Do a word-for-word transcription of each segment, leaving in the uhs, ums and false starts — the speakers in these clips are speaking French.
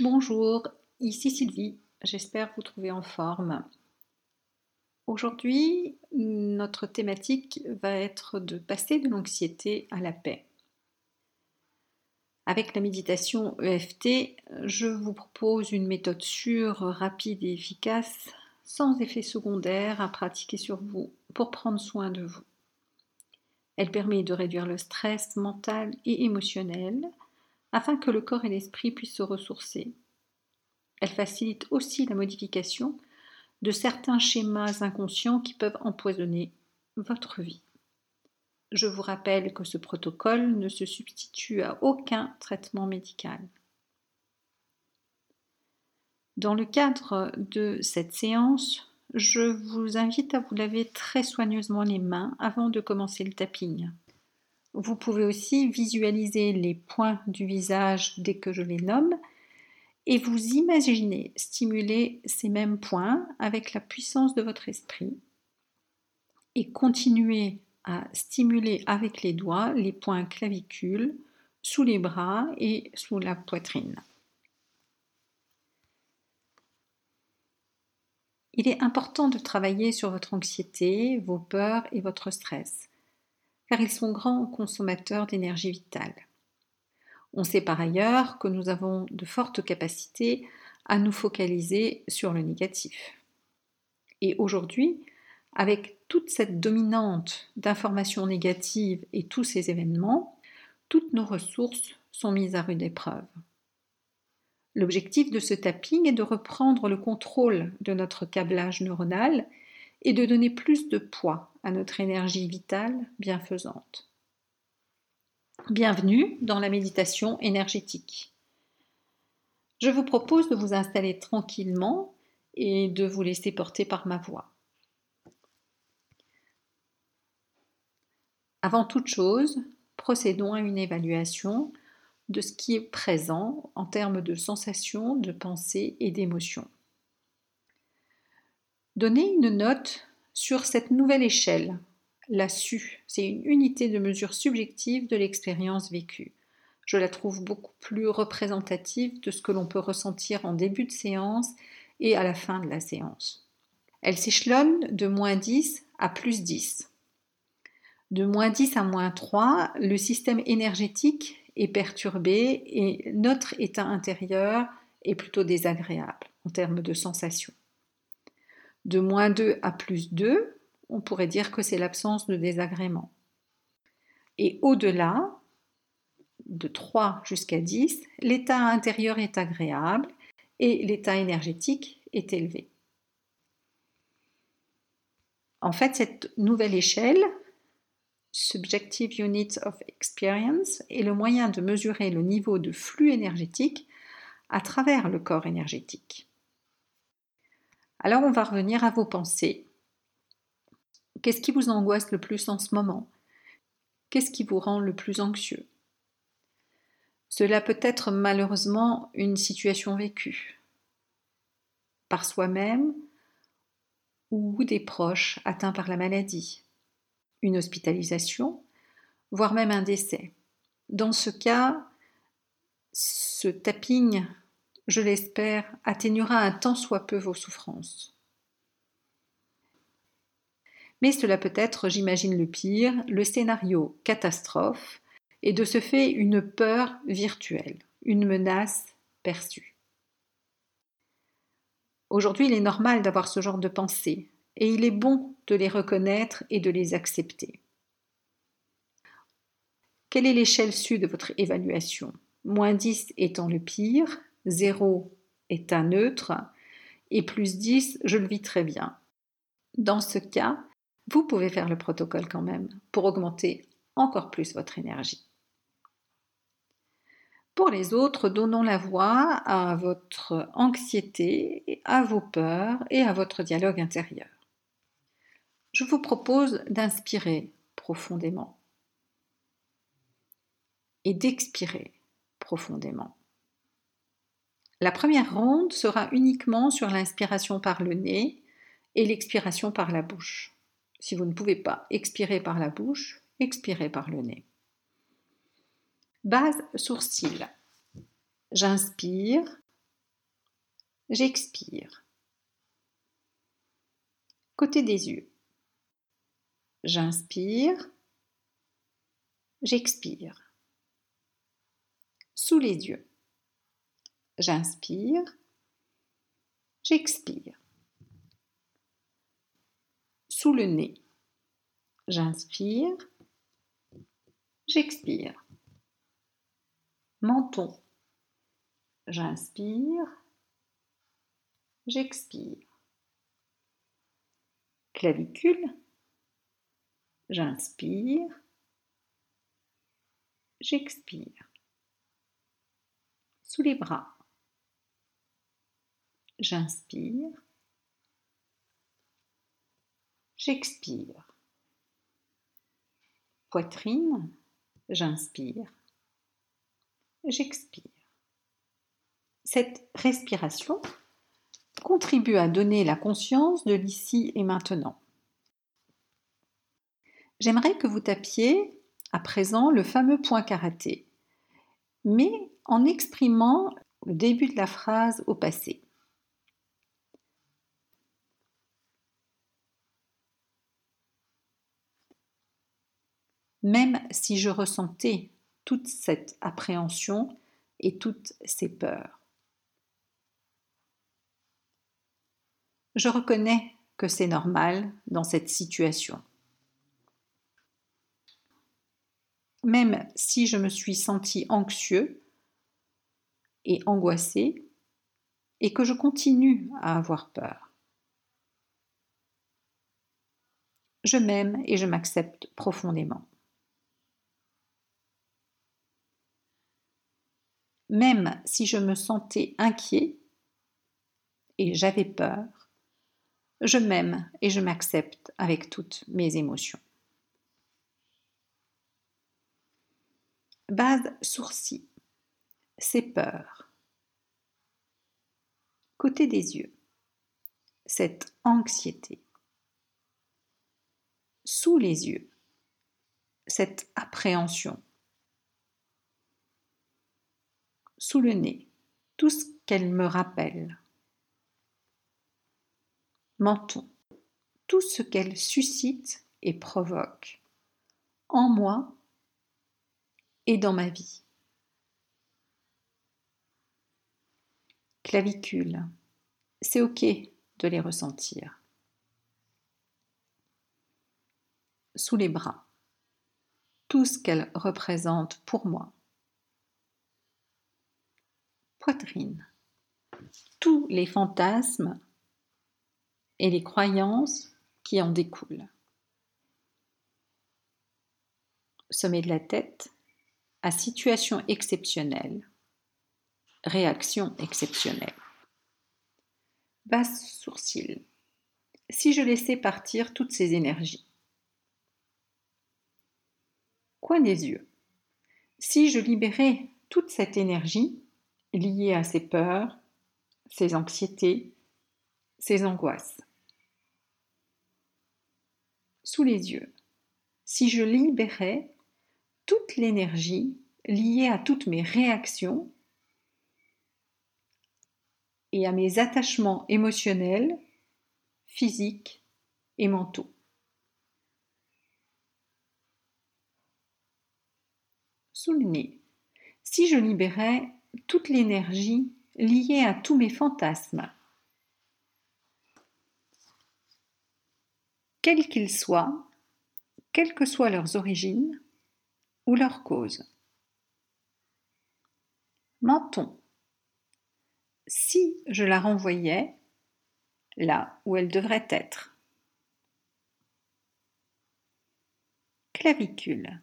Bonjour, ici Sylvie, j'espère vous trouver en forme. Aujourd'hui, notre thématique va être de passer de l'anxiété à la paix. Avec la méditation E F T, je vous propose une méthode sûre, rapide et efficace, sans effet secondaire à pratiquer sur vous pour prendre soin de vous. Elle permet de réduire le stress mental et émotionnel, afin que le corps et l'esprit puissent se ressourcer. Elle facilite aussi la modification de certains schémas inconscients qui peuvent empoisonner votre vie. Je vous rappelle que ce protocole ne se substitue à aucun traitement médical. Dans le cadre de cette séance, je vous invite à vous laver très soigneusement les mains avant de commencer le tapping. Vous pouvez aussi visualiser les points du visage dès que je les nomme et vous imaginer stimuler ces mêmes points avec la puissance de votre esprit et continuer à stimuler avec les doigts les points clavicules, sous les bras et sous la poitrine. Il est important de travailler sur votre anxiété, vos peurs et votre stress, car ils sont grands consommateurs d'énergie vitale. On sait par ailleurs que nous avons de fortes capacités à nous focaliser sur le négatif. Et aujourd'hui, avec toute cette dominante d'informations négatives et tous ces événements, toutes nos ressources sont mises à rude épreuve. L'objectif de ce tapping est de reprendre le contrôle de notre câblage neuronal et de donner plus de poids à notre énergie vitale bienfaisante. Bienvenue dans la méditation énergétique. Je vous propose de vous installer tranquillement et de vous laisser porter par ma voix. Avant toute chose, procédons à une évaluation de ce qui est présent en termes de sensations, de pensées et d'émotions. Donnez une note sur cette nouvelle échelle, la S U. C'est une unité de mesure subjective de l'expérience vécue. Je la trouve beaucoup plus représentative de ce que l'on peut ressentir en début de séance et à la fin de la séance. Elle s'échelonne de moins dix à plus dix. De moins dix à moins trois, le système énergétique est perturbé et notre état intérieur est plutôt désagréable en termes de sensations. De moins deux à plus deux, on pourrait dire que c'est l'absence de désagrément. Et au-delà, de trois jusqu'à dix, l'état intérieur est agréable et l'état énergétique est élevé. En fait, cette nouvelle échelle, Subjective Unit of Experience, est le moyen de mesurer le niveau de flux énergétique à travers le corps énergétique. Alors on va revenir à vos pensées. Qu'est-ce qui vous angoisse le plus en ce moment ? Qu'est-ce qui vous rend le plus anxieux ? Cela peut être malheureusement une situation vécue par soi-même ou des proches atteints par la maladie, une hospitalisation, voire même un décès. Dans ce cas, ce tapping, je l'espère, atténuera un tant soit peu vos souffrances. Mais cela peut être, j'imagine le pire, le scénario catastrophe, et de ce fait une peur virtuelle, une menace perçue. Aujourd'hui, il est normal d'avoir ce genre de pensées, et il est bon de les reconnaître et de les accepter. Quelle est l'échelle S U de votre évaluation ? moins dix étant le pire, zéro est un neutre, et plus dix, je le vis très bien. Dans ce cas, vous pouvez faire le protocole quand même, pour augmenter encore plus votre énergie. Pour les autres, donnons la voix à votre anxiété, à vos peurs et à votre dialogue intérieur. Je vous propose d'inspirer profondément et d'expirer profondément. La première ronde sera uniquement sur l'inspiration par le nez et l'expiration par la bouche. Si vous ne pouvez pas expirer par la bouche, expirez par le nez. Base sourcil. J'inspire, J'expire. Côté des yeux. J'inspire. J'expire. Sous les yeux. J'inspire. J'expire. Sous le nez. J'inspire. J'expire. Menton. J'inspire. J'expire. Clavicule. J'inspire. J'expire. Sous les bras. J'inspire. J'expire. Poitrine. J'inspire. J'expire. Cette respiration contribue à donner la conscience de l'ici et maintenant. J'aimerais que vous tapiez à présent le fameux point karaté, mais en exprimant le début de la phrase au passé. Même si je ressentais toute cette appréhension et toutes ces peurs. Je reconnais que c'est normal dans cette situation. Même si je me suis senti anxieux et angoissé et que je continue à avoir peur. Je m'aime et je m'accepte profondément. Même si je me sentais inquiet et j'avais peur, je m'aime et je m'accepte avec toutes mes émotions. Base sourcils, c'est peur. Côté des yeux, cette anxiété. Sous les yeux, cette appréhension. Sous le nez, tout ce qu'elle me rappelle. Menton, tout ce qu'elle suscite et provoque, en moi et dans ma vie. Clavicule, c'est ok de les ressentir. Sous les bras, tout ce qu'elle représente pour moi. Poitrine, tous les fantasmes et les croyances qui en découlent. Sommet de la tête à situation exceptionnelle, réaction exceptionnelle. Basse sourcil, si je laissais partir toutes ces énergies. Coin des yeux, si je libérais toute cette énergie liée à ces peurs, ces anxiétés, ces angoisses. Sous les yeux, si je libérais toute l'énergie liée à toutes mes réactions et à mes attachements émotionnels, physiques et mentaux. Sous le nez, si je libérais toute l'énergie liée à tous mes fantasmes, quels qu'ils soient, quelles que soient leurs origines ou leurs causes. Menton. Si je la renvoyais là où elle devrait être. Clavicule.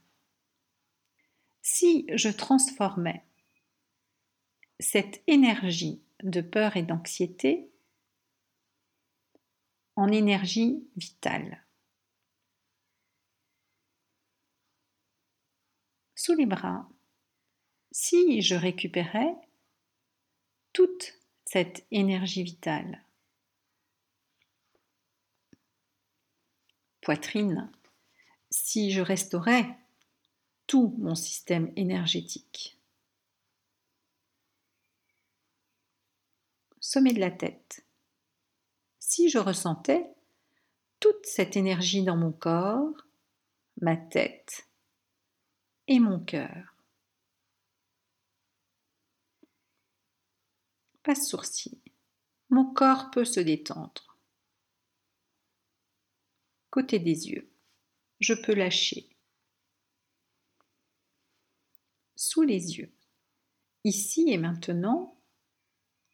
Si je transformais cette énergie de peur et d'anxiété en énergie vitale. Sous les bras, si je récupérais toute cette énergie vitale. Poitrine, si je restaurais tout mon système énergétique. sommet de la tête. Si je ressentais toute cette énergie dans mon corps, ma tête et mon cœur. Passe sourcil. Mon corps peut se détendre. Côté des yeux, je peux lâcher. Sous les yeux, ici et maintenant,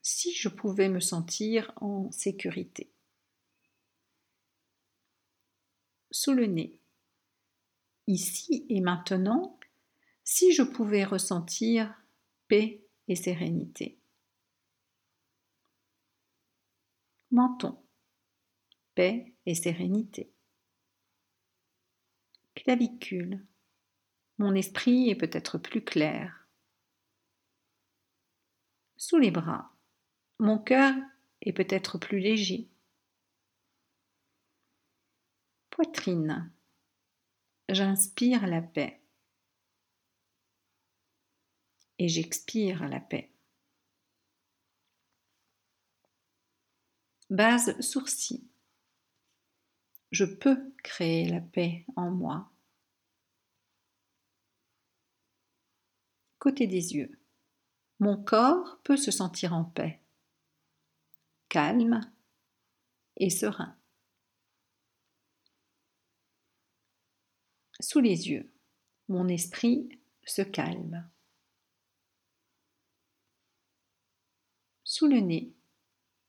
si je pouvais me sentir en sécurité. Sous le nez, ici et maintenant, si je pouvais ressentir paix et sérénité. Menton, paix et sérénité. Clavicule, mon esprit est peut-être plus clair. Sous les bras, mon cœur est peut-être plus léger. Poitrine, j'inspire la paix et j'expire la paix. Base sourcil. Je peux créer la paix en moi. Côté des yeux. Mon corps peut se sentir en paix, calme et serein. Sous les yeux. Mon esprit se calme. Sous le nez.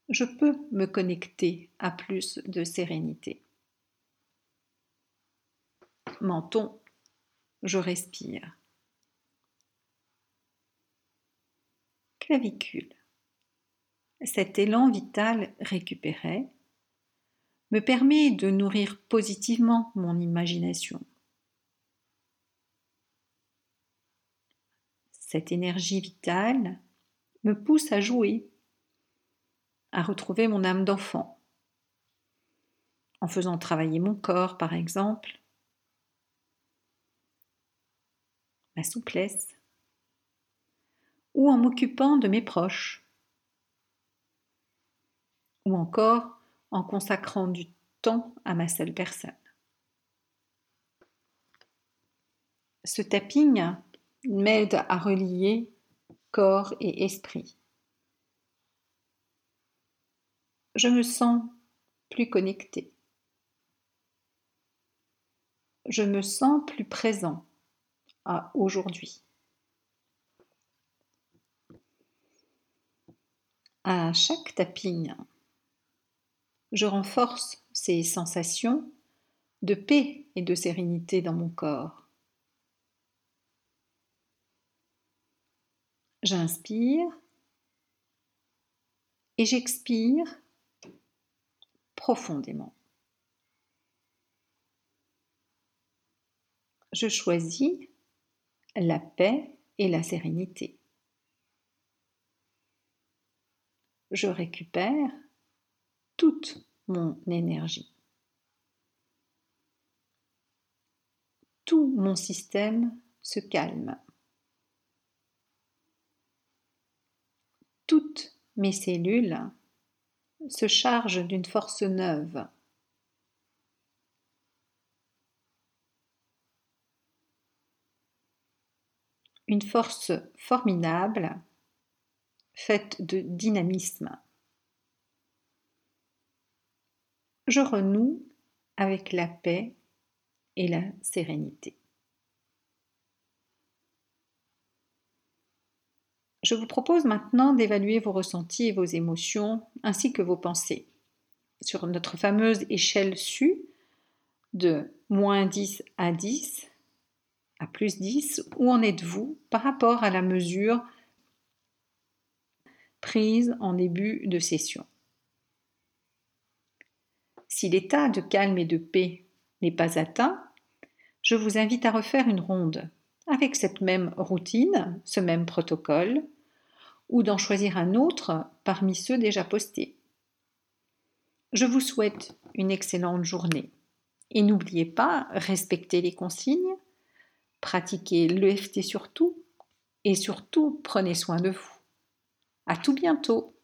Je peux me connecter à plus de sérénité. Menton, je respire. Clavicule. Cet élan vital récupéré me permet de nourrir positivement mon imagination. Cette énergie vitale me pousse à jouer, à retrouver mon âme d'enfant, en faisant travailler mon corps par exemple, ma souplesse, ou en m'occupant de mes proches, ou encore en consacrant du temps à ma seule personne. Ce tapping m'aide à relier corps et esprit. Je me sens plus connectée. Je me sens plus présent à aujourd'hui. À chaque tapping, je renforce ces sensations de paix et de sérénité dans mon corps. J'inspire et j'expire profondément. Je choisis la paix et la sérénité. Je récupère toute mon énergie. Tout mon système se calme. Toutes mes cellules se charge d'une force neuve. Une force formidable, faite de dynamisme. Je renoue avec la paix et la sérénité. Je vous propose maintenant d'évaluer vos ressentis et vos émotions ainsi que vos pensées sur notre fameuse échelle S U de moins dix à dix à plus dix. Où en êtes-vous par rapport à la mesure prise en début de session? Si l'état de calme et de paix n'est pas atteint, je vous invite à refaire une ronde avec cette même routine, ce même protocole, ou d'en choisir un autre parmi ceux déjà postés. Je vous souhaite une excellente journée et n'oubliez pas, respectez les consignes, pratiquez l'E F T surtout et surtout prenez soin de vous. À tout bientôt!